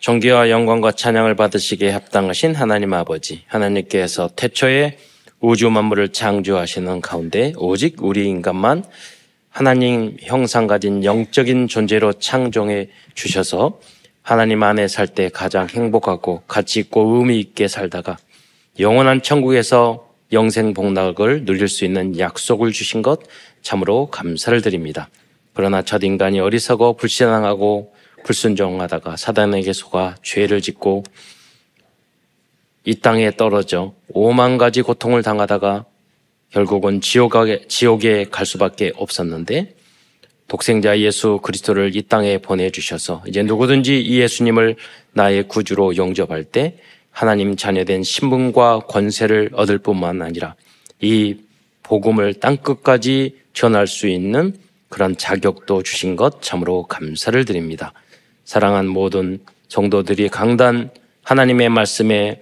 존귀와 영광과 찬양을 받으시기에 합당하신 하나님 아버지, 하나님께서 태초에 우주 만물을 창조하시는 가운데 오직 우리 인간만 하나님 형상 가진 영적인 존재로 창조해 주셔서 하나님 안에 살 때 가장 행복하고 가치 있고 의미 있게 살다가 영원한 천국에서 영생 복락을 누릴 수 있는 약속을 주신 것 참으로 감사를 드립니다. 그러나 첫 인간이 어리석어 불신앙하고 불순종하다가 사단에게 속아 죄를 짓고 이 땅에 떨어져 5만 가지 고통을 당하다가 결국은 지옥에 갈 수밖에 없었는데, 독생자 예수 그리스도를 이 땅에 보내주셔서 이제 누구든지 이 예수님을 나의 구주로 영접할 때 하나님 자녀된 신분과 권세를 얻을 뿐만 아니라 이 복음을 땅끝까지 전할 수 있는 그런 자격도 주신 것 참으로 감사를 드립니다. 사랑한 모든 성도들이 강단 하나님의 말씀에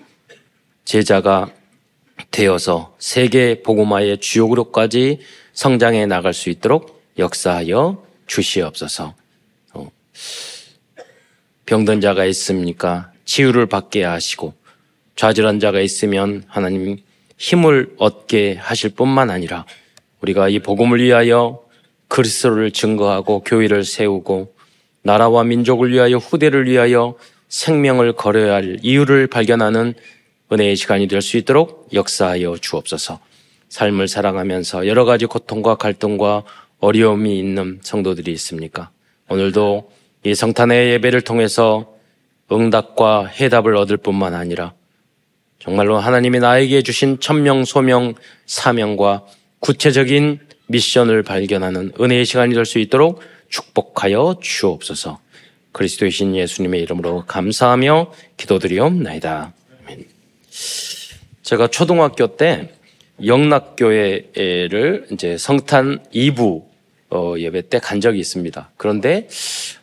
제자가 되어서 세계 복음화의 주역으로까지 성장해 나갈 수 있도록 역사하여 주시옵소서. 병든 자가 있습니까? 치유를 받게 하시고, 좌절한 자가 있으면 하나님 힘을 얻게 하실 뿐만 아니라 우리가 이 복음을 위하여 그리스도를 증거하고 교회를 세우고 나라와 민족을 위하여 후대를 위하여 생명을 걸어야 할 이유를 발견하는 은혜의 시간이 될 수 있도록 역사하여 주옵소서. 삶을 살아가면서 여러 가지 고통과 갈등과 어려움이 있는 성도들이 있습니까? 오늘도 이 성탄의 예배를 통해서 응답과 해답을 얻을 뿐만 아니라 정말로 하나님이 나에게 주신 천명, 소명, 사명과 구체적인 미션을 발견하는 은혜의 시간이 될 수 있도록 축복하여 주옵소서. 그리스도이신 예수님의 이름으로 감사하며 기도드리옵나이다. 아멘. 제가 초등학교 때 영락교회를 이제 성탄 2부 예배 때 간 적이 있습니다. 그런데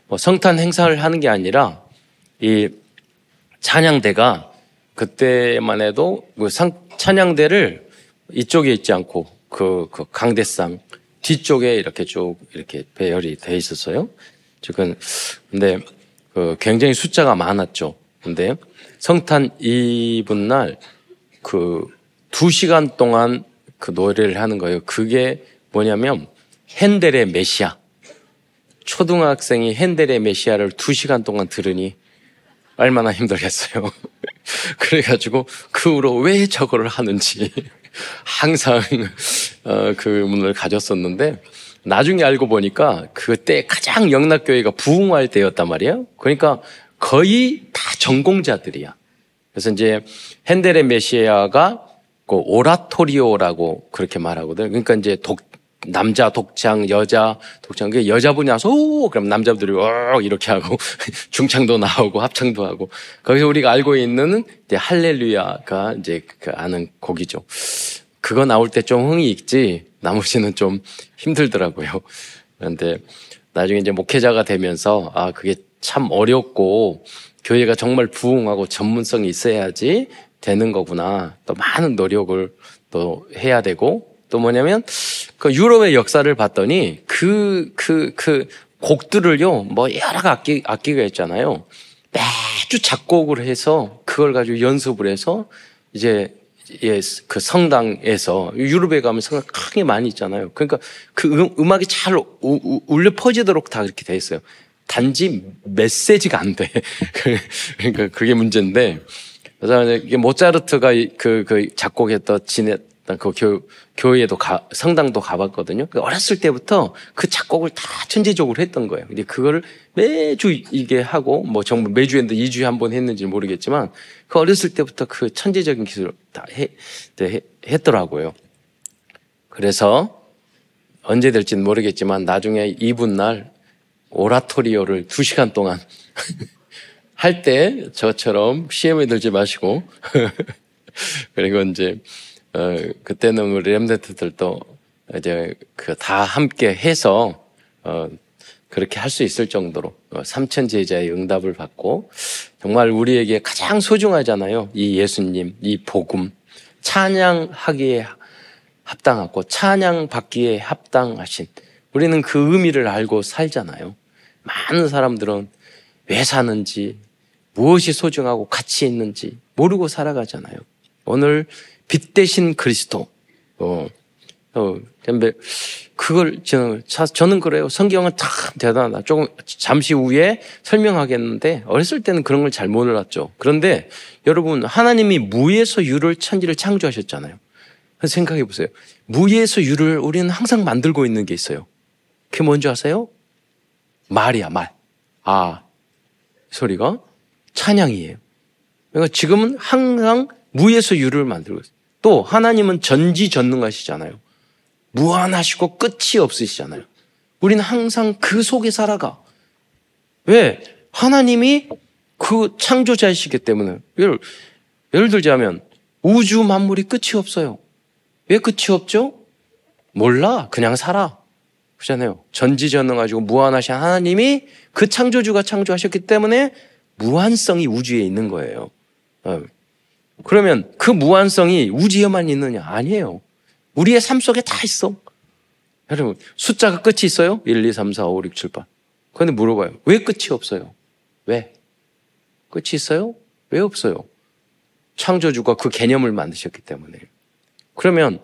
뭐 성탄 행사를 하는 게 아니라 이 찬양대가 그때만 해도 찬양대를 이쪽에 있지 않고 그 강대상 뒤쪽에 이렇게 쭉 이렇게 배열이 돼 있었어요. 지금 근데 굉장히 숫자가 많았죠. 근데 성탄 이분날 2시간 동안 노래를 하는 거예요. 그게 뭐냐면 핸델의 메시아. 초등학생이 핸델의 메시아를 2시간 동안 들으니 얼마나 힘들겠어요. 그래가지고 그 후로 왜 저거를 하는지 항상 그 문을 가졌었는데, 나중에 알고 보니까 그때 가장 영락교회가 부흥할 때였단 말이에요. 그러니까 거의 다 전공자들이야. 그래서 이제 핸델의 메시아가 그 오라토리오라고 그렇게 말하거든. 그러니까 이제 남자 독창, 여자 독창. 그 여자분이 와서 오 그럼 남자분들이 오 이렇게 하고 중창도 나오고 합창도 하고. 거기서 우리가 알고 있는 이제 할렐루야가 이제 그 아는 곡이죠. 그거 나올 때 좀 흥이 있지 나머지는 좀 힘들더라고요. 그런데 나중에 이제 목회자가 되면서 아 그게 참 어렵고 교회가 정말 부흥하고 전문성이 있어야지 되는 거구나. 또 많은 노력을 또 해야 되고. 또 뭐냐면 그 유럽의 역사를 봤더니 그 곡들을요 뭐 여러 악기가 있잖아요. 매주 작곡을 해서 그걸 가지고 연습을 해서 이제 그 성당에서 유럽에 가면 성당 크게 많이 있잖아요. 그러니까 그 음악이 잘 울려 퍼지도록 다 그렇게 돼 있어요. 단지 메시지가 안 돼. 그러니까 그게 문제인데, 그래서 이게 모차르트가 그 작곡했던 그 교회에도 성당도 가봤거든요. 어렸을 때부터 그 작곡을 다 천재적으로 했던 거예요. 근데 그거를 매주 이게 하고, 뭐 정말 매주 했는데 2주에 한 번 했는지는 모르겠지만, 그 어렸을 때부터 그 천재적인 기술을 다 했더라고요. 그래서 언제 될지는 모르겠지만, 나중에 이분날 오라토리오를 2시간 동안 할 때 저처럼 시험에 들지 마시고, 그리고 이제, 그때는 우리 렘넌트들도 이제 다 함께 해서 그렇게 할 수 있을 정도로 삼천 제자의 응답을 받고, 정말 우리에게 가장 소중하잖아요. 이 예수님, 이 복음, 찬양하기에 합당하고 찬양받기에 합당하신, 우리는 그 의미를 알고 살잖아요. 많은 사람들은 왜 사는지, 무엇이 소중하고 가치 있는지 모르고 살아가잖아요. 오늘 빛 대신 그리스도. 근데 그걸 저는 그래요. 성경은 참 대단하다. 조금 잠시 후에 설명하겠는데 어렸을 때는 그런 걸 잘 몰랐죠. 그런데 여러분, 하나님이 무에서 유를 천지를 창조하셨잖아요. 그래서 생각해 보세요. 무에서 유를 우리는 항상 만들고 있는 게 있어요. 그게 뭔지 아세요? 말이야, 말. 아, 소리가 찬양이에요. 그러니까 지금은 항상 무에서 유를 만들고 있어요. 또 하나님은 전지전능하시잖아요. 무한하시고 끝이 없으시잖아요. 우리는 항상 그 속에 살아가. 왜? 하나님이 그 창조자이시기 때문에. 예를 들자면 우주 만물이 끝이 없어요. 왜 끝이 없죠? 몰라. 그냥 살아. 그렇잖아요. 전지전능하시고 무한하신 하나님이 그 창조주가 창조하셨기 때문에 무한성이 우주에 있는 거예요. 그러면 그 무한성이 우주에만 있느냐? 아니에요. 우리의 삶 속에 다 있어. 여러분, 숫자가 끝이 있어요? 1, 2, 3, 4, 5, 6, 7, 8. 그런데 물어봐요. 왜 끝이 없어요? 왜? 끝이 있어요? 왜 없어요? 창조주가 그 개념을 만드셨기 때문에. 그러면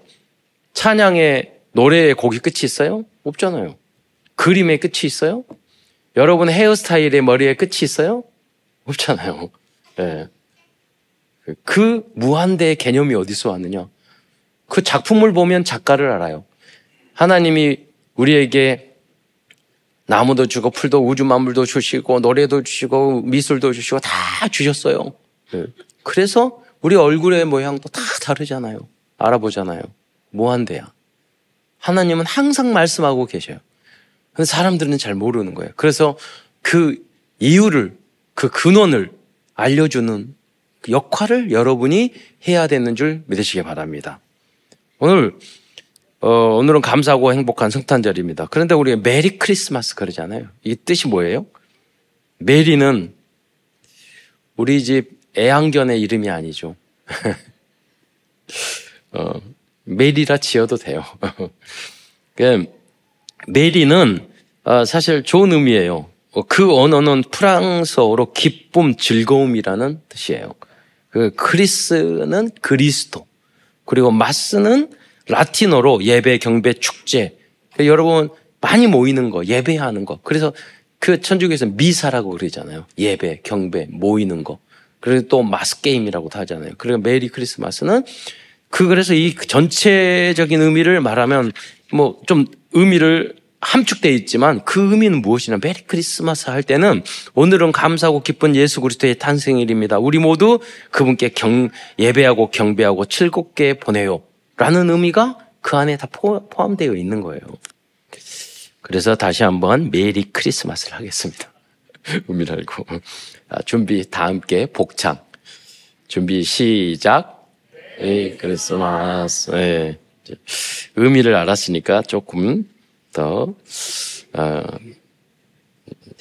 찬양의 노래의 곡이 끝이 있어요? 없잖아요. 그림의 끝이 있어요? 여러분 헤어스타일의 머리에 끝이 있어요? 없잖아요. 네. 그 무한대의 개념이 어디서 왔느냐? 그 작품을 보면 작가를 알아요. 하나님이 우리에게 나무도 주고 풀도 우주 만물도 주시고 노래도 주시고 미술도 주시고 다 주셨어요. 네. 그래서 우리 얼굴의 모양도 다 다르잖아요. 알아보잖아요. 무한대야. 하나님은 항상 말씀하고 계셔요. 근데 사람들은 잘 모르는 거예요. 그래서 그 이유를, 그 근원을 알려주는 그 역할을 여러분이 해야 되는 줄 믿으시기 바랍니다. 오늘은 감사하고 행복한 성탄절입니다. 그런데 우리가 메리 크리스마스 그러잖아요. 이 뜻이 뭐예요? 메리는 우리 집 애완견의 이름이 아니죠. 메리라 지어도 돼요. 메리는 사실 좋은 의미예요. 그 언어는 프랑스어로 기쁨, 즐거움이라는 뜻이에요. 크리스는 그리스도. 그리고 마스는 라틴어로 예배, 경배, 축제. 여러분 많이 모이는 거, 예배하는 거. 그래서 그 천주교에서 미사라고 그러잖아요. 예배, 경배, 모이는 거. 그리고 또 마스 게임이라고도 하잖아요. 그리고 메리 크리스마스는 그래서 이 전체적인 의미를 말하면 뭐 좀 의미를 함축되어 있지만 그 의미는 무엇이냐. 메리 크리스마스 할 때는 오늘은 감사하고 기쁜 예수 그리스도의 탄생일입니다. 우리 모두 그분께 예배하고 경배하고 즐겁게 보내요. 라는 의미가 그 안에 다 포함되어 있는 거예요. 그래서 다시 한번 메리 크리스마스를 하겠습니다. 의미를 알고. 준비 다 함께 복창. 준비 시작. 메리 크리스마스. 네. 의미를 알았으니까 조금 더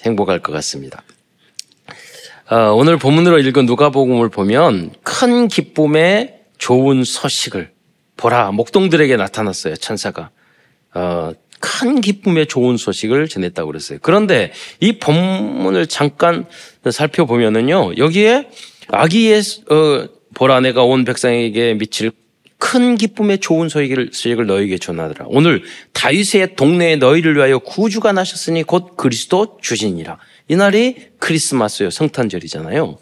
행복할 것 같습니다. 오늘 본문으로 읽은 누가복음을 보면 큰 기쁨의 좋은 소식을 보라 목동들에게 나타났어요. 천사가 큰 기쁨의 좋은 소식을 전했다고 그랬어요. 그런데 이 본문을 잠깐 살펴보면은요, 여기에 아기의 보라 내가 온 백성에게 미칠 큰 기쁨의 좋은 소식을 너희에게 전하더라. 오늘 다윗의 동네에 너희를 위하여 구주가 나셨으니 곧 그리스도 주시니라. 이 날이 크리스마스예요. 성탄절이잖아요.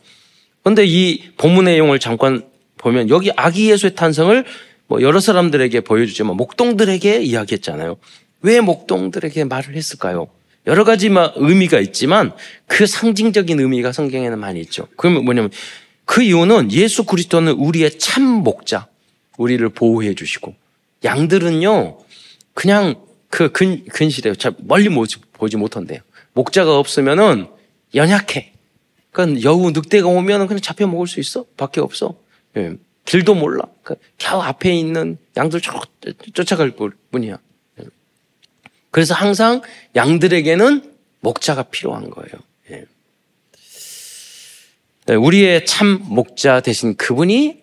그런데 이 본문 내용을 잠깐 보면 여기 아기 예수의 탄생을 뭐 여러 사람들에게 보여주지만 목동들에게 이야기했잖아요. 왜 목동들에게 말을 했을까요? 여러 가지 의미가 있지만 그 상징적인 의미가 성경에는 많이 있죠. 그러면 뭐냐면 그 이유는 예수 그리스도는 우리의 참 목자. 우리를 보호해 주시고 양들은요 그냥 근실해요. 잘 멀리 보지 못한대요. 목자가 없으면은 연약해. 그러니까 여우 늑대가 오면은 그냥 잡혀 먹을 수 있어? 밖에 없어. 예. 길도 몰라. 그러니까 겨우 앞에 있는 양들 쫓아갈 뿐이야. 예. 그래서 항상 양들에게는 목자가 필요한 거예요. 예. 네, 우리의 참 목자 대신 그분이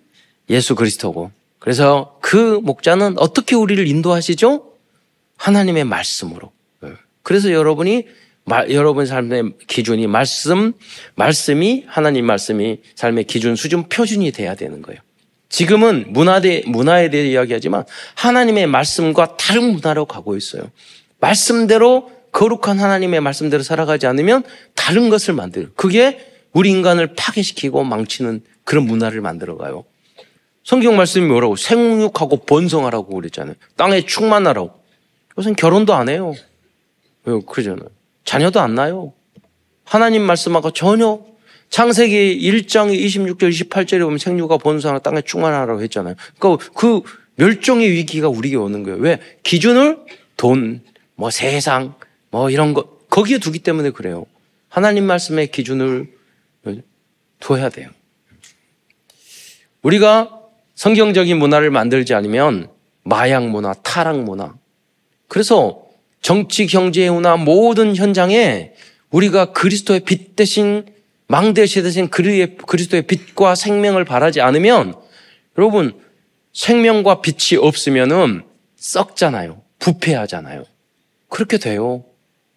예수 그리스도고. 그래서 그 목자는 어떻게 우리를 인도하시죠? 하나님의 말씀으로. 그래서 여러분이 여러분 삶의 기준이 말씀이 하나님 말씀이 삶의 기준 수준 표준이 돼야 되는 거예요. 지금은 문화에 대해 이야기하지만 하나님의 말씀과 다른 문화로 가고 있어요. 말씀대로 거룩한 하나님의 말씀대로 살아가지 않으면 다른 것을 만들어요. 그게 우리 인간을 파괴시키고 망치는 그런 문화를 만들어가요. 성경 말씀이 뭐라고? 생육하고 번성하라고 그랬잖아요. 땅에 충만하라고. 요새는 결혼도 안 해요. 그러잖아요. 자녀도 안 낳아요. 하나님 말씀하고 전혀. 창세기 1장 26절 28절에 보면 생육과 번성하라 땅에 충만하라고 했잖아요. 그러니까 그 멸종의 위기가 우리에게 오는 거예요. 왜? 기준을 돈, 세상, 이런 것 거기에 두기 때문에 그래요. 하나님 말씀의 기준을 둬야 돼요. 우리가 성경적인 문화를 만들지 않으면 마약 문화, 타락 문화. 그래서 정치, 경제의 문화 모든 현장에 우리가 그리스도의 빛 대신 망대시 대신 그리스도의 빛과 생명을 바라지 않으면 여러분 생명과 빛이 없으면은 썩잖아요. 부패하잖아요. 그렇게 돼요.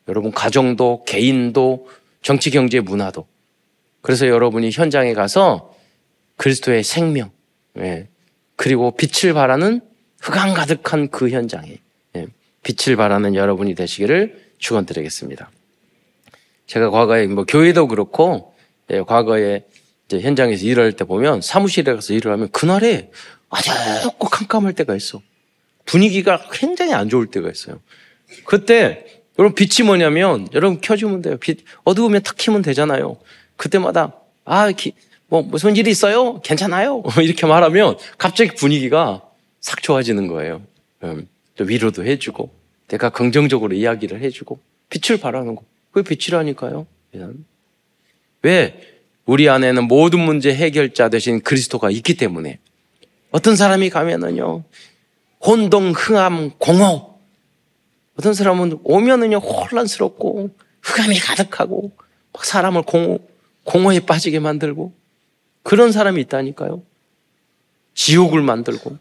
여러분 가정도 개인도 정치, 경제, 문화도. 그래서 여러분이 현장에 가서 그리스도의 생명 그리고 빛을 바라는 흑암 가득한 그 현장에 빛을 바라는 여러분이 되시기를 축원드리겠습니다. 제가 과거에 교회도 그렇고 과거에 이제 현장에서 일할 때 보면 사무실에 가서 일을 하면 그날에 아주 깜깜할 때가 있어. 분위기가 굉장히 안 좋을 때가 있어요. 그때 여러분 빛이 뭐냐면 여러분 켜주면 돼요. 빛 어두우면 탁 키면 되잖아요. 그때마다 무슨 일이 있어요? 괜찮아요? 이렇게 말하면 갑자기 분위기가 싹 좋아지는 거예요. 또 위로도 해주고 내가 긍정적으로 이야기를 해주고 빛을 바라는 거. 그게 빛이라니까요. 왜? 우리 안에는 모든 문제 해결자 되신 그리스도가 있기 때문에 어떤 사람이 가면은요 혼동, 흥함, 공허. 어떤 사람은 오면은요 혼란스럽고 흑암이 가득하고 막 사람을 공허에 빠지게 만들고 그런 사람이 있다니까요. 지옥을 만들고.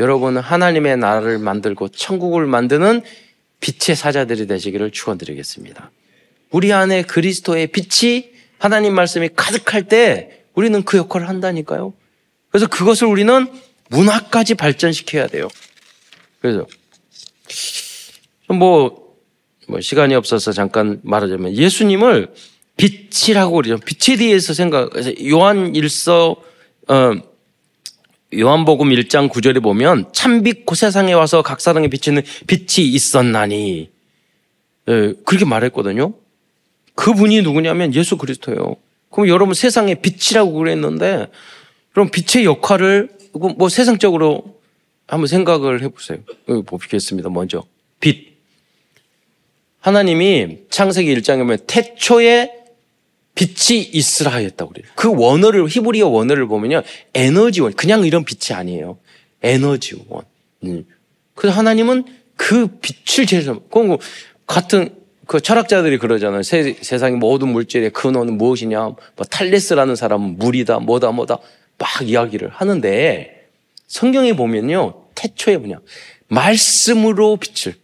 여러분은 하나님의 나라를 만들고 천국을 만드는 빛의 사자들이 되시기를 축원드리겠습니다. 우리 안에 그리스도의 빛이 하나님 말씀이 가득할 때 우리는 그 역할을 한다니까요. 그래서 그것을 우리는 문화까지 발전시켜야 돼요. 그래서 시간이 없어서 잠깐 말하자면 예수님을 빛이라고 그러죠. 빛에 대해서 생각해서 요한복음 1장 9절에 보면 참빛 곧 세상에 와서 각 사람에게 비치는 빛이 있었나니 그렇게 말했거든요. 그분이 누구냐면 예수 그리스도예요. 그럼 여러분 세상에 빛이라고 그랬는데 그럼 빛의 역할을 세상적으로 한번 생각을 해보세요. 보시겠습니다. 먼저 빛. 하나님이 창세기 1장에 보면 태초에 빛이 있으라 하였다고 그래요. 그 원어를 히브리어 원어를 보면요. 에너지원. 그냥 이런 빛이 아니에요. 에너지원. 그래서 하나님은 그 빛을 그럼 같은 그 철학자들이 그러잖아요. 세상의 모든 물질의 근원은 무엇이냐. 탈레스라는 사람은 물이다. 뭐다 막 이야기를 하는데 성경에 보면요. 태초에 뭐냐. 말씀으로 빛을.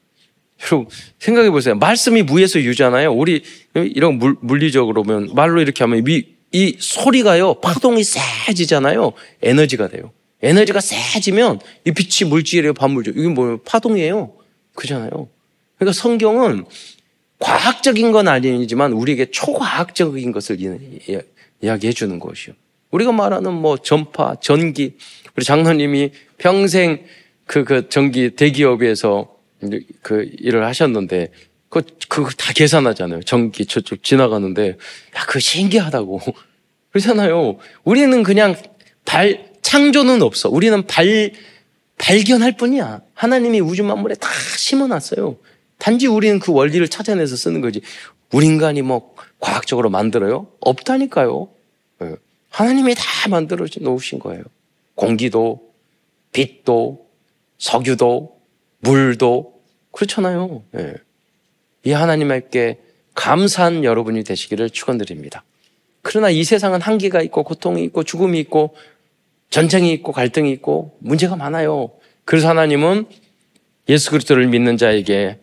여러분 생각해 보세요. 말씀이 무에서 유잖아요. 우리 이런 물리적으로 보면 말로 이렇게 하면 이 소리가요. 파동이 세지잖아요. 에너지가 돼요. 에너지가 세지면 이 빛이 물질이에요. 반물질. 이게 뭐예요? 파동이에요. 그잖아요. 그러니까 성경은 과학적인 건 아니지만 우리에게 초과학적인 것을 이야기해 주는 것이요. 우리가 말하는 전파, 전기. 우리 장로님이 평생 그 전기 대기업에서 일을 하셨는데, 그거 다 계산하잖아요. 전기 저쪽 지나가는데, 그거 신기하다고. 그러잖아요. 우리는 그냥 창조는 없어. 우리는 발견할 뿐이야. 하나님이 우주 만물에 다 심어놨어요. 단지 우리는 그 원리를 찾아내서 쓰는 거지. 우리 인간이 과학적으로 만들어요? 없다니까요. 하나님이 다 만들어 놓으신 거예요. 공기도, 빛도, 석유도, 물도 그렇잖아요. 이 하나님께 감사한 여러분이 되시기를 축원드립니다. 그러나 이 세상은 한계가 있고 고통이 있고 죽음이 있고 전쟁이 있고 갈등이 있고 문제가 많아요. 그래서 하나님은 예수 그리스도를 믿는 자에게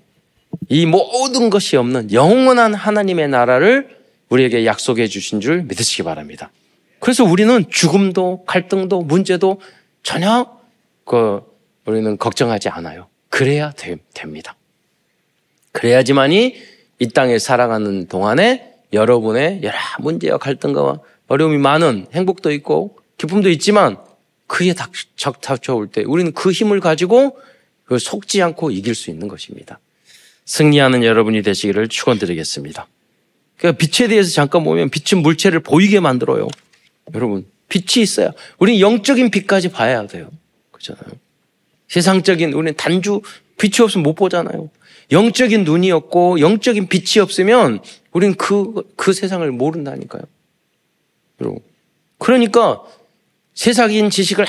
이 모든 것이 없는 영원한 하나님의 나라를 우리에게 약속해 주신 줄 믿으시기 바랍니다. 그래서 우리는 죽음도 갈등도 문제도 전혀 우리는 걱정하지 않아요. 그래야 됩니다. 그래야지만이 이 땅에 살아가는 동안에 여러분의 여러 문제와 갈등과 어려움이 많은 행복도 있고 기쁨도 있지만 그에 닥쳐올 때 우리는 그 힘을 가지고 그걸 속지 않고 이길 수 있는 것입니다. 승리하는 여러분이 되시기를 축원드리겠습니다. 그러니까 빛에 대해서 잠깐 보면 빛은 물체를 보이게 만들어요. 여러분 빛이 있어야 우리는 영적인 빛까지 봐야 돼요. 그렇잖아요. 세상적인 우리는 단주 빛이 없으면 못 보잖아요. 영적인 눈이 없고 영적인 빛이 없으면 우리는 그 세상을 모른다니까요. 여러분 그러니까 세상인 지식을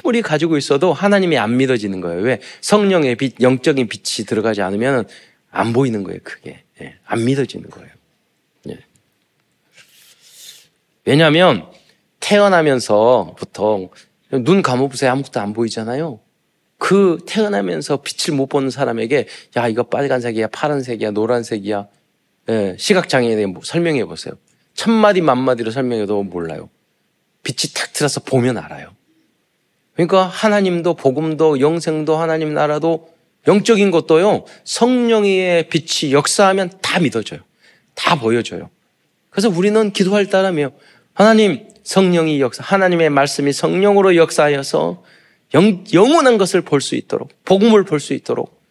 아무리 가지고 있어도 하나님이 안 믿어지는 거예요. 왜? 성령의 빛, 영적인 빛이 들어가지 않으면 안 보이는 거예요. 그게 안 믿어지는 거예요. 왜냐하면 태어나면서부터 눈 감아보세요. 아무것도 안 보이잖아요. 그 태어나면서 빛을 못 보는 사람에게 야 이거 빨간색이야, 파란색이야, 노란색이야. 시각장애에 대해 설명해 보세요. 천마디 만마디로 설명해도 몰라요. 빛이 탁 들어서 보면 알아요. 그러니까 하나님도 복음도 영생도 하나님 나라도 영적인 것도요. 성령의 빛이 역사하면 다 믿어져요. 다 보여져요. 그래서 우리는 기도할 따름이에요. 하나님 성령이 역사, 하나님의 말씀이 성령으로 역사하여서 영원한 것을 볼 수 있도록, 복음을 볼 수 있도록,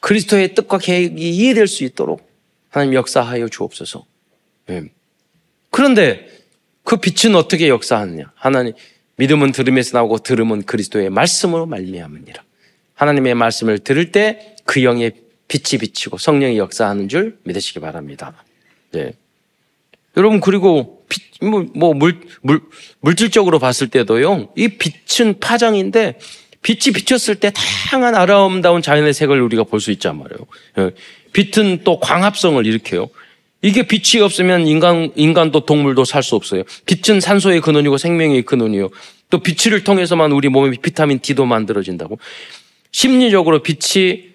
그리스도의 뜻과 계획이 이해될 수 있도록 하나님 역사하여 주옵소서. 네. 그런데 그 빛은 어떻게 역사하느냐? 하나님 믿음은 들음에서 나오고 들음은 그리스도의 말씀으로 말미암으니라. 하나님의 말씀을 들을 때 그 영의 빛이 비치고 성령이 역사하는 줄 믿으시기 바랍니다. 네. 여러분 그리고 빛, 물질적으로 봤을 때도요. 이 빛은 파장인데 빛이 비쳤을 때 다양한 아름다운 자연의 색을 우리가 볼 수 있단 말이에요. 네. 빛은 또 광합성을 일으켜요. 이게 빛이 없으면 인간도 동물도 살 수 없어요. 빛은 산소의 근원이고 생명의 근원이요. 또 빛을 통해서만 우리 몸에 비타민 D도 만들어진다고. 심리적으로 빛을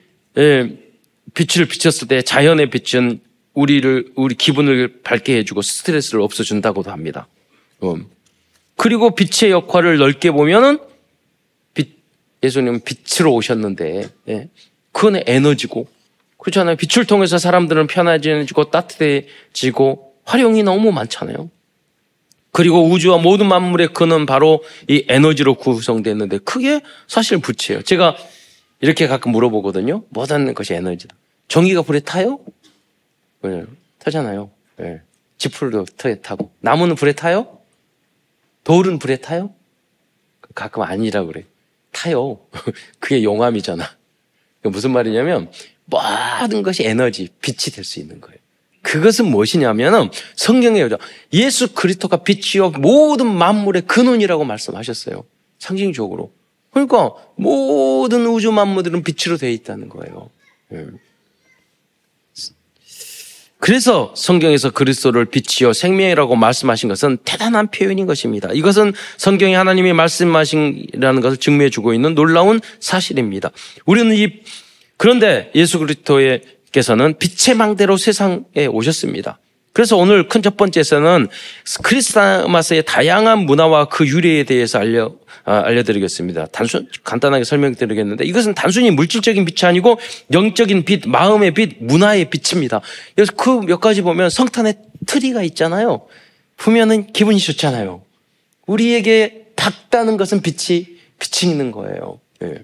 비쳤을 때 자연의 빛은 우리 기분을 밝게 해주고 스트레스를 없애준다고도 합니다. 그리고 빛의 역할을 넓게 보면은 예수님은 빛으로 오셨는데, 그건 에너지고. 그렇잖아요. 빛을 통해서 사람들은 편안해지고 따뜻해지고 활용이 너무 많잖아요. 그리고 우주와 모든 만물의 근원 바로 이 에너지로 구성됐는데 그게 사실 빛이에요. 제가 이렇게 가끔 물어보거든요. 모든 것이 에너지다. 전기가 불에 타요? 네, 타잖아요. 네. 지풀도 타고. 나무는 불에 타요? 돌은 불에 타요? 가끔 아니라 그래. 타요. 그게 용암이잖아. 무슨 말이냐면 모든 것이 에너지, 빛이 될 수 있는 거예요. 그것은 무엇이냐면 성경에 예수 그리스도가 빛이요 모든 만물의 근원이라고 말씀하셨어요. 상징적으로. 그러니까 모든 우주 만물들은 빛으로 되어 있다는 거예요. 그래서 성경에서 그리스도를 빛이요 생명이라고 말씀하신 것은 대단한 표현인 것입니다. 이것은 성경이 하나님이 말씀하신다는 것을 증명해주고 있는 놀라운 사실입니다. 우리는 그런데 예수 그리스도께서는 빛의 망대로 세상에 오셨습니다. 그래서 오늘 큰 첫 번째에서는 크리스마스의 다양한 문화와 그 유래에 대해서 알려드리겠습니다. 간단하게 설명드리겠는데 이것은 단순히 물질적인 빛이 아니고 영적인 빛, 마음의 빛, 문화의 빛입니다. 그래서 그 몇 가지 보면 성탄의 트리가 있잖아요. 보면은 기분이 좋잖아요. 우리에게 밝다는 것은 빛이 있는 거예요. 네.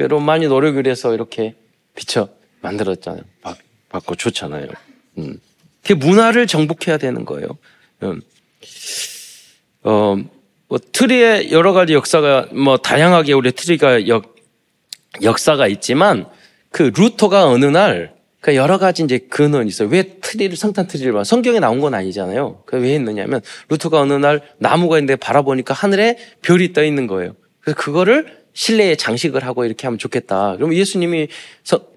여러분 많이 노력을 해서 이렇게 빛을 만들었잖아요. 받고 좋잖아요. 그 문화를 정복해야 되는 거예요. 트리의 여러 가지 역사가 다양하게 우리 트리가 역사가 있지만 그 루터가 어느 날 그 여러 가지 이제 근원이 있어요. 왜 성탄 트리를 봐? 성경에 나온 건 아니잖아요. 그 왜 있느냐면 루터가 어느 날 나무가 있는데 바라보니까 하늘에 별이 떠 있는 거예요. 그래서 그거를 실내에 장식을 하고 이렇게 하면 좋겠다. 그럼 예수님이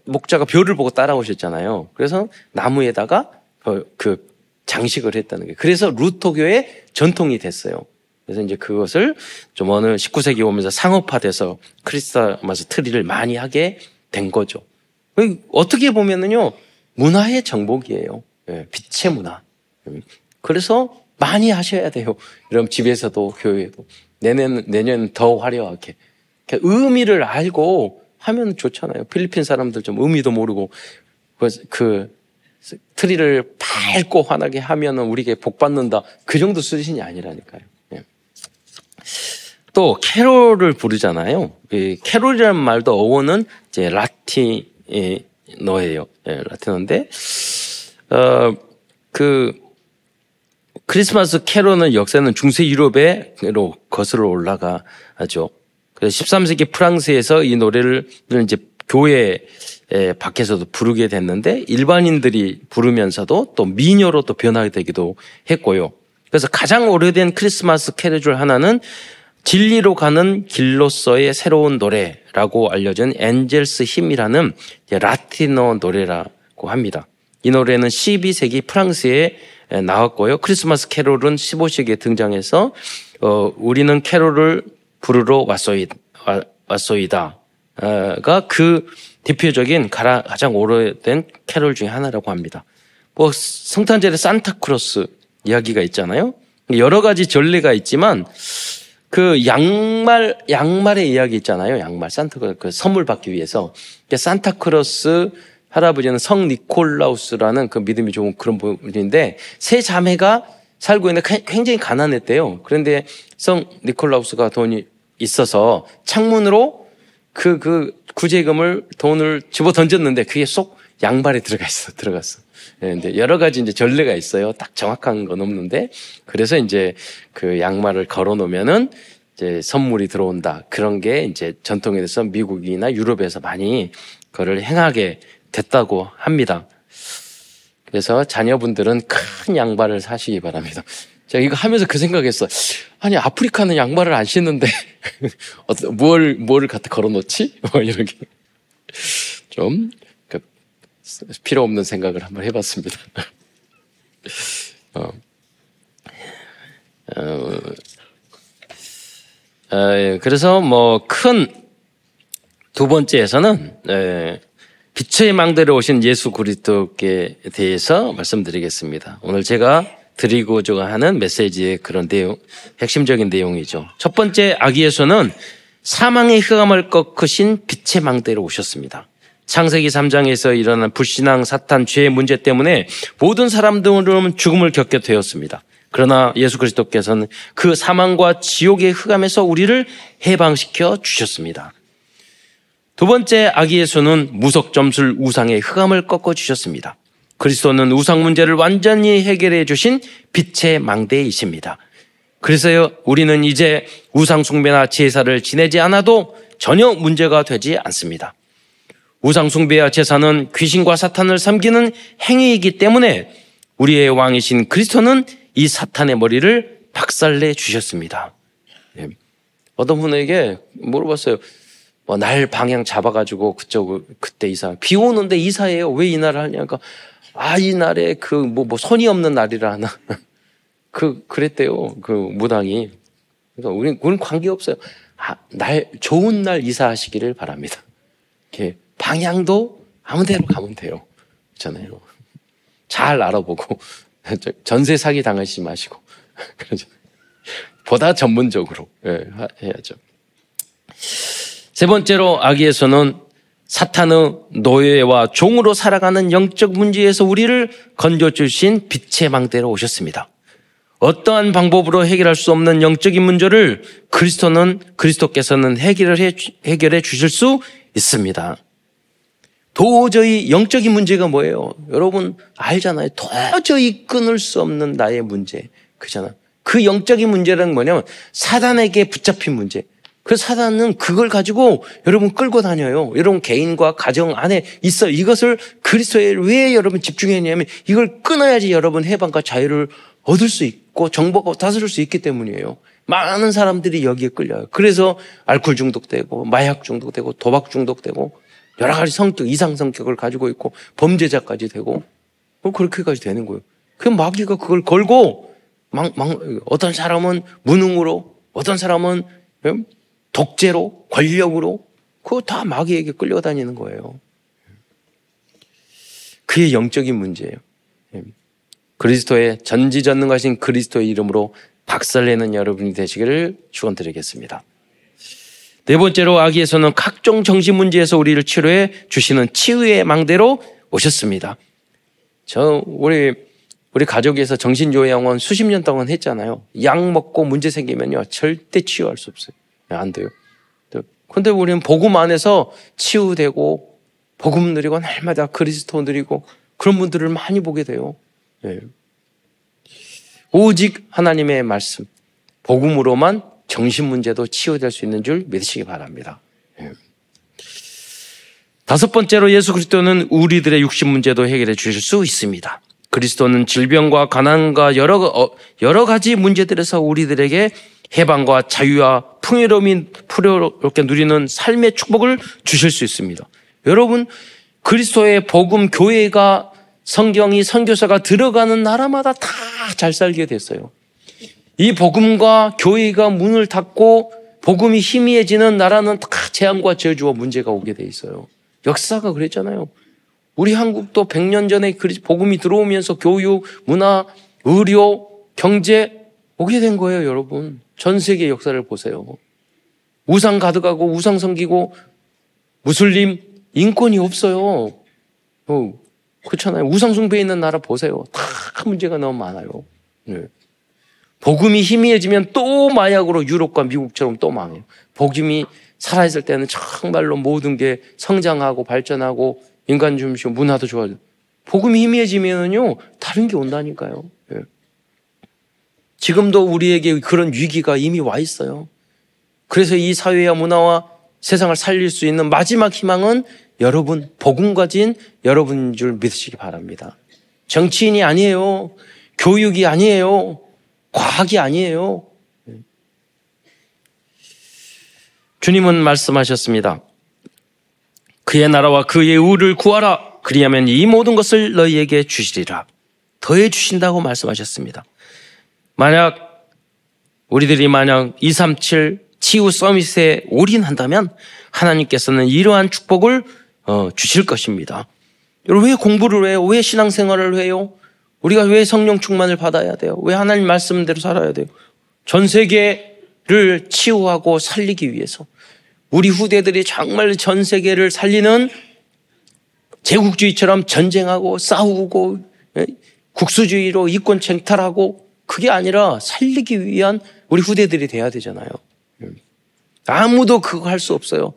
목자가 별을 보고 따라오셨잖아요. 그래서 나무에다가 그 장식을 했다는 거예요. 그래서 루터교의 전통이 됐어요. 그래서 이제 그것을 좀 어느 19세기 오면서 상업화돼서 크리스마스 트리를 많이 하게 된 거죠. 어떻게 보면은요, 문화의 정복이에요. 빛의 문화. 그래서 많이 하셔야 돼요. 여러분 집에서도 교회에도. 내년은 더 화려하게. 의미를 알고 하면 좋잖아요. 필리핀 사람들 좀 의미도 모르고 그 트리를 밝고 환하게 하면은 우리에게 복 받는다. 그 정도 수준이 아니라니까요. 예. 또 캐롤을 부르잖아요. 이 캐롤이라는 말도 어원은 이제 라틴어예요. 예, 라틴어인데 크리스마스 캐롤은 역사는 중세 유럽에로 거슬러 올라가죠. 그래서 13세기 프랑스에서 이 노래를 이제 교회 밖에서도 부르게 됐는데 일반인들이 부르면서도 또 민요로 또 변하게 되기도 했고요. 그래서 가장 오래된 크리스마스 캐롤 중 하나는 진리로 가는 길로서의 새로운 노래라고 알려진 엔젤스 힘이라는 라틴어 노래라고 합니다. 이 노래는 12세기 프랑스에 나왔고요. 크리스마스 캐롤은 15세기에 등장해서 우리는 캐롤을 부르러 왔소이다가 그 대표적인 가장 오래된 캐롤 중에 하나라고 합니다. 뭐 성탄절에 산타크로스 이야기가 있잖아요. 여러 가지 전례가 있지만 그 양말의 이야기 있잖아요. 양말 산타크로스 그 선물 받기 위해서 산타크로스 할아버지는 성 니콜라우스라는 그 믿음이 좋은 그런 분인데 세 자매가 살고 있는데 굉장히 가난했대요. 그런데 성 니콜라우스가 돈이 있어서 창문으로 그 구제금을 돈을 집어 던졌는데 그게 쏙 양발에 들어갔어. 근데 여러 가지 이제 전례가 있어요. 딱 정확한 건 없는데 그래서 이제 그 양말을 걸어 놓으면은 이제 선물이 들어온다. 그런 게 이제 전통에 대해서 미국이나 유럽에서 많이 그거를 행하게 됐다고 합니다. 그래서 자녀분들은 큰 양발을 사시기 바랍니다. 제가 이거 하면서 그 생각했어. 아니 아프리카는 양발을 안 신는데 뭘 갖다 걸어놓지? 뭐 이렇게 좀 필요 없는 생각을 한번 해봤습니다. 그래서 뭐 큰 두 번째에서는 빛의 망대로 오신 예수 그리스도께 대해서 말씀드리겠습니다. 오늘 제가 드리고자 하는 메시지의 그런 내용, 핵심적인 내용이죠. 첫 번째 아기에서는 사망의 흑암을 꺾으신 빛의 망대로 오셨습니다. 창세기 3장에서 일어난 불신앙, 사탄, 죄의 문제 때문에 모든 사람들은 죽음을 겪게 되었습니다. 그러나 예수 그리스도께서는 그 사망과 지옥의 흑암에서 우리를 해방시켜 주셨습니다. 두 번째 아기 예수는 무석점술 우상의 흑암을 꺾어주셨습니다. 그리스도는 우상 문제를 완전히 해결해 주신 빛의 망대이십니다. 그래서요, 우리는 이제 우상 숭배나 제사를 지내지 않아도 전혀 문제가 되지 않습니다. 우상 숭배와 제사는 귀신과 사탄을 섬기는 행위이기 때문에 우리의 왕이신 그리스도는 이 사탄의 머리를 박살내 주셨습니다. 네. 어떤 분에게 물어봤어요. 뭐 날 방향 잡아가지고 그때 이사 비 오는데 이사해요. 왜 이 날을 하냐니까 이 날에 그 뭐 손이 없는 날이라 하나 그랬대요. 그 무당이. 그러니까 우린 관계 없어요. 날 좋은 날 이사하시기를 바랍니다. 이렇게 방향도 아무데로 가면 돼요. 그렇잖아요. 잘 알아보고 전세 사기 당하시지 마시고 보다 전문적으로 해야죠. 세 번째로 아기에서는 사탄의 노예와 종으로 살아가는 영적 문제에서 우리를 건져주신 빛의 망대로 오셨습니다. 어떠한 방법으로 해결할 수 없는 영적인 문제를 그리스도께서는 해결해 주실 수 있습니다. 도저히 영적인 문제가 뭐예요? 여러분 알잖아요. 도저히 끊을 수 없는 나의 문제. 그잖아. 그 영적인 문제는 뭐냐면 사단에게 붙잡힌 문제. 그 사단은 그걸 가지고 여러분 끌고 다녀요. 여러분 개인과 가정 안에 있어요. 이것을 그리스도에 왜 여러분 집중했냐면 이걸 끊어야지 여러분 해방과 자유를 얻을 수 있고 정복하고 다스릴 수 있기 때문이에요. 많은 사람들이 여기에 끌려요. 그래서 알코올 중독되고 마약 중독되고 도박 중독되고 여러 가지 이상 성격을 가지고 있고 범죄자까지 되고 그렇게까지 되는 거예요. 그 마귀가 그걸 걸고 어떤 사람은 무능으로 어떤 사람은 독재로, 권력으로, 그거 다 마귀에게 끌려다니는 거예요. 그의 영적인 문제예요. 그리스도의 전지전능하신 그리스도의 이름으로 박살내는 여러분이 되시기를 축원드리겠습니다. 네 번째로 아기에서는 각종 정신 문제에서 우리를 치료해 주시는 치유의 망대로 오셨습니다. 우리 가족에서 정신요양원 수십 년 동안 했잖아요. 약 먹고 문제 생기면요 절대 치유할 수 없어요. 안 돼요. 근데 우리는 복음 안에서 치유되고 복음 누리고 날마다 그리스도 누리고 그런 분들을 많이 보게 돼요. 예. 오직 하나님의 말씀, 복음으로만 정신 문제도 치유될 수 있는 줄 믿으시기 바랍니다. 예. 다섯 번째로 예수 그리스도는 우리들의 육신 문제도 해결해 주실 수 있습니다. 그리스도는 질병과 가난과 여러 가지 문제들에서 우리들에게 해방과 자유와 풍요롭게 누리는 삶의 축복을 주실 수 있습니다. 여러분, 그리스도의 복음, 교회가, 성경이, 선교사가 들어가는 나라마다 다 잘 살게 됐어요. 이 복음과 교회가 문을 닫고 복음이 희미해지는 나라는 다 재앙과 저주와 문제가 오게 돼 있어요. 역사가 그랬잖아요. 우리 한국도 100년 전에 복음이 들어오면서 교육, 문화, 의료, 경제 오게 된 거예요, 여러분. 전 세계 역사를 보세요. 우상 가득하고 우상 섬기고 무슬림 인권이 없어요. 그렇잖아요. 우상 숭배에 있는 나라 보세요. 다 문제가 너무 많아요. 네. 복음이 희미해지면 또 마약으로 유럽과 미국처럼 또 망해요. 복음이 살아있을 때는 정말로 모든 게 성장하고 발전하고 인간 중심이고 문화도 좋아져요. 복음이 희미해지면요 다른 게 온다니까요. 네. 지금도 우리에게 그런 위기가 이미 와 있어요. 그래서 이 사회와 문화와 세상을 살릴 수 있는 마지막 희망은 여러분, 복음 가진 여러분인 줄 믿으시기 바랍니다. 정치인이 아니에요. 교육이 아니에요. 과학이 아니에요. 주님은 말씀하셨습니다. 그의 나라와 그의 의를 구하라. 그리하면 이 모든 것을 너희에게 주시리라. 더해 주신다고 말씀하셨습니다. 우리들이 237 치유 서밋에 올인한다면 하나님께서는 이러한 축복을 주실 것입니다. 여러분, 왜 공부를 해요? 왜 신앙생활을 해요? 우리가 왜 성령 충만을 받아야 돼요? 왜 하나님 말씀대로 살아야 돼요? 전 세계를 치유하고 살리기 위해서, 우리 후대들이 정말 전 세계를 살리는 제국주의처럼 전쟁하고 싸우고 국수주의로 이권 쟁탈하고 그게 아니라 살리기 위한 우리 후대들이 돼야 되잖아요. 아무도 그거 할 수 없어요.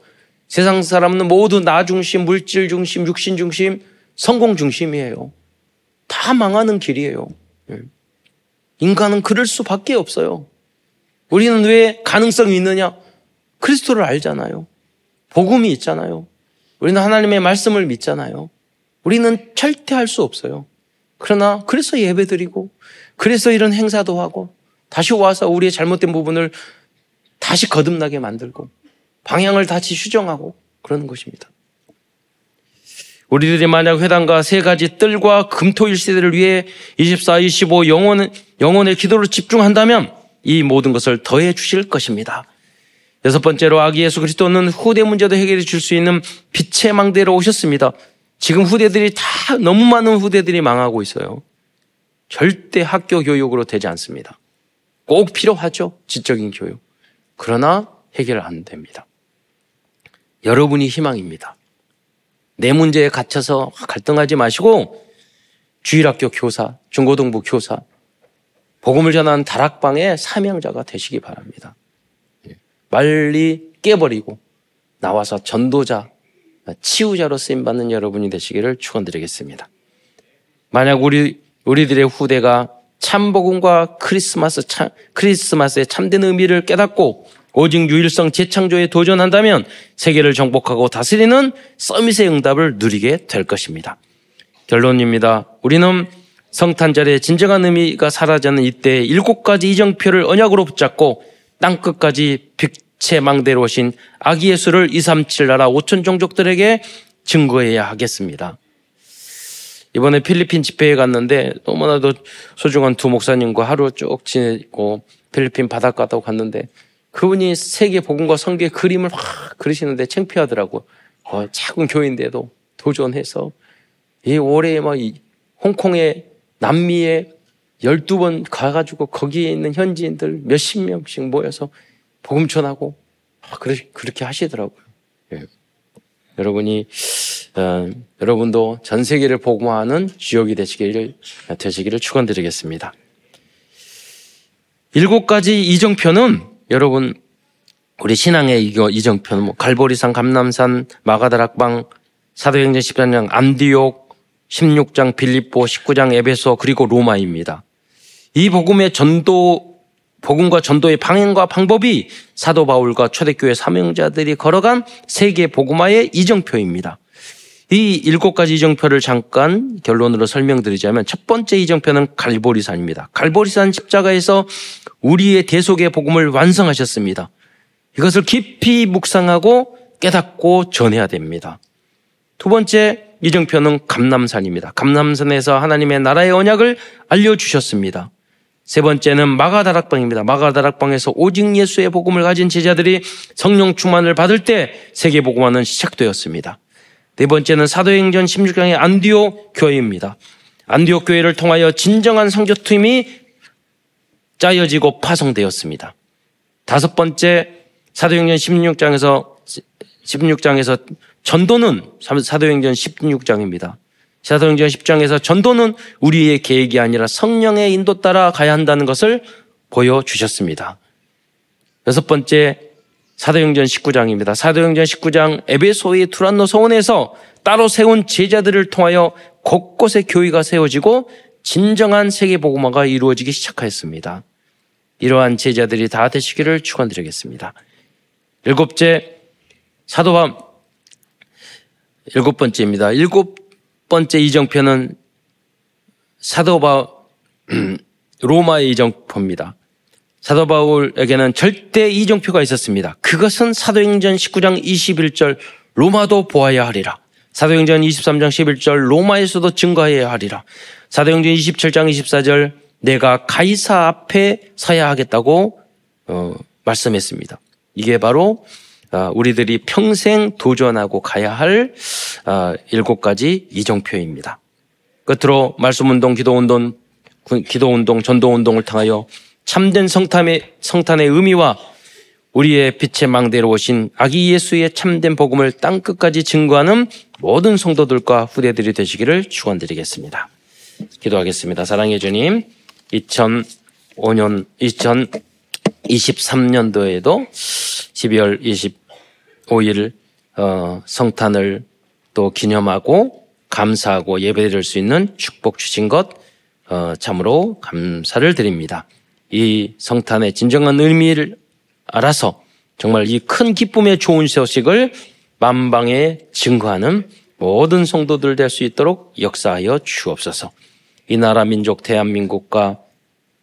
세상 사람은 모두 나 중심, 물질 중심, 육신 중심, 성공 중심이에요. 다 망하는 길이에요. 인간은 그럴 수밖에 없어요. 우리는 왜 가능성이 있느냐? 그리스도를 알잖아요. 복음이 있잖아요. 우리는 하나님의 말씀을 믿잖아요. 우리는 절대 할 수 없어요. 그러나 그래서 예배드리고 그래서 이런 행사도 하고 다시 와서 우리의 잘못된 부분을 다시 거듭나게 만들고 방향을 다시 수정하고 그러는 것입니다. 우리들이 만약 회당과 세 가지 뜰과 금토일시대를 위해 24, 25 영혼의 기도를 집중한다면 이 모든 것을 더해 주실 것입니다. 여섯 번째로 아기 예수 그리스도는 후대 문제도 해결해 줄 수 있는 빛의 망대로 오셨습니다. 지금 후대들이 다 너무 많은 후대들이 망하고 있어요. 절대 학교 교육으로 되지 않습니다. 꼭 필요하죠. 지적인 교육. 그러나 해결 안 됩니다. 여러분이 희망입니다. 내 문제에 갇혀서 갈등하지 마시고 주일학교 교사, 중고등부 교사, 복음을 전하는 다락방의 사명자가 되시기 바랍니다. 빨리 깨버리고 나와서 전도자, 치유자로 쓰임받는 여러분이 되시기를 축원드리겠습니다. 만약 우리들의 후대가 참복음과 크리스마스의 참된 의미를 깨닫고 오직 유일성 재창조에 도전한다면 세계를 정복하고 다스리는 서밋의 응답을 누리게 될 것입니다. 결론입니다. 우리는 성탄절의 진정한 의미가 사라지는 이때 7가지 이정표를 언약으로 붙잡고 땅끝까지 빛의 망대로 오신 아기 예수를 237 나라 5천 종족들에게 증거해야 하겠습니다. 이번에 필리핀 집회에 갔는데 너무나도 소중한 두 목사님과 하루 쭉 지내고 필리핀 바닷가도 갔는데 그분이 세계 복음과 선교의 그림을 확 그리시는데 창피하더라고요. 작은 교회인데도 도전해서 이 올해 막 이 홍콩에 남미에 12번 가가지고 거기에 있는 현지인들 몇십 명씩 모여서 복음 전하고 그렇게 하시더라고요. 예. 여러분이 여러분도 전 세계를 복음화하는 주역이 되시기를 축원드리겠습니다. 7가지 이정표는 여러분 우리 신앙의 이정표는 뭐 갈보리산, 감람산, 마가다락방, 사도행전 13장, 안디옥 16장, 빌립보 19장, 에베소 그리고 로마입니다. 이 복음의 복음과 전도의 방향과 방법이 사도 바울과 초대교회 사명자들이 걸어간 세계 복음화의 이정표입니다. 이 7가지 이정표를 잠깐 결론으로 설명드리자면 첫 번째 이정표는 갈보리산입니다. 갈보리산 십자가에서 우리의 대속의 복음을 완성하셨습니다. 이것을 깊이 묵상하고 깨닫고 전해야 됩니다. 두 번째 이정표는 감람산입니다. 감람산에서 하나님의 나라의 언약을 알려주셨습니다. 세 번째는 마가다락방입니다. 마가다락방에서 오직 예수의 복음을 가진 제자들이 성령 충만을 받을 때 세계 복음화는 시작되었습니다. 네 번째는 사도행전 16장의 안디옥 교회입니다. 안디옥 교회를 통하여 진정한 선교팀이 짜여지고 파송되었습니다. 다섯 번째 사도행전 16장에서 전도는 사도행전 16장입니다. 사도행전 10장에서 전도는 우리의 계획이 아니라 성령의 인도 따라 가야 한다는 것을 보여주셨습니다. 여섯 번째 사도행전 19장입니다. 사도행전 19장 에베소의 두란노 서원에서 따로 세운 제자들을 통하여 곳곳에 교회가 세워지고 진정한 세계 복음화가 이루어지기 시작하였습니다. 이러한 제자들이 다 되시기를 축원드리겠습니다. 일곱 번째입니다. 일곱 번째 이정표는 로마의 이정표입니다. 사도 바울에게는 절대 이정표가 있었습니다. 그것은 사도행전 19장 21절 로마도 보아야 하리라. 사도행전 23장 11절 로마에서도 증거해야 하리라. 사도행전 27장 24절 내가 가이사 앞에 서야 하겠다고 말씀했습니다. 이게 바로 우리들이 평생 도전하고 가야 할 7가지 이정표입니다. 끝으로 말씀운동, 기도운동, 전도운동을 통하여 참된 성탄의 의미와 우리의 빛의 망대로 오신 아기 예수의 참된 복음을 땅끝까지 증거하는 모든 성도들과 후대들이 되시기를 축원드리겠습니다. 기도하겠습니다. 사랑해 주님, 2023년도에도 12월 25일 성탄을 또 기념하고 감사하고 예배드릴 수 있는 축복 주신 것 참으로 감사를 드립니다. 이 성탄의 진정한 의미를 알아서 정말 이 큰 기쁨의 좋은 소식을 만방에 증거하는 모든 성도들 될 수 있도록 역사하여 주옵소서. 이 나라 민족 대한민국과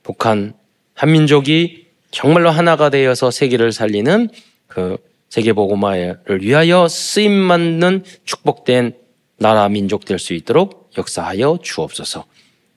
북한 한민족이 정말로 하나가 되어서 세계를 살리는 그 세계복음화를 위하여 쓰임받는 축복된 나라 민족 될 수 있도록 역사하여 주옵소서.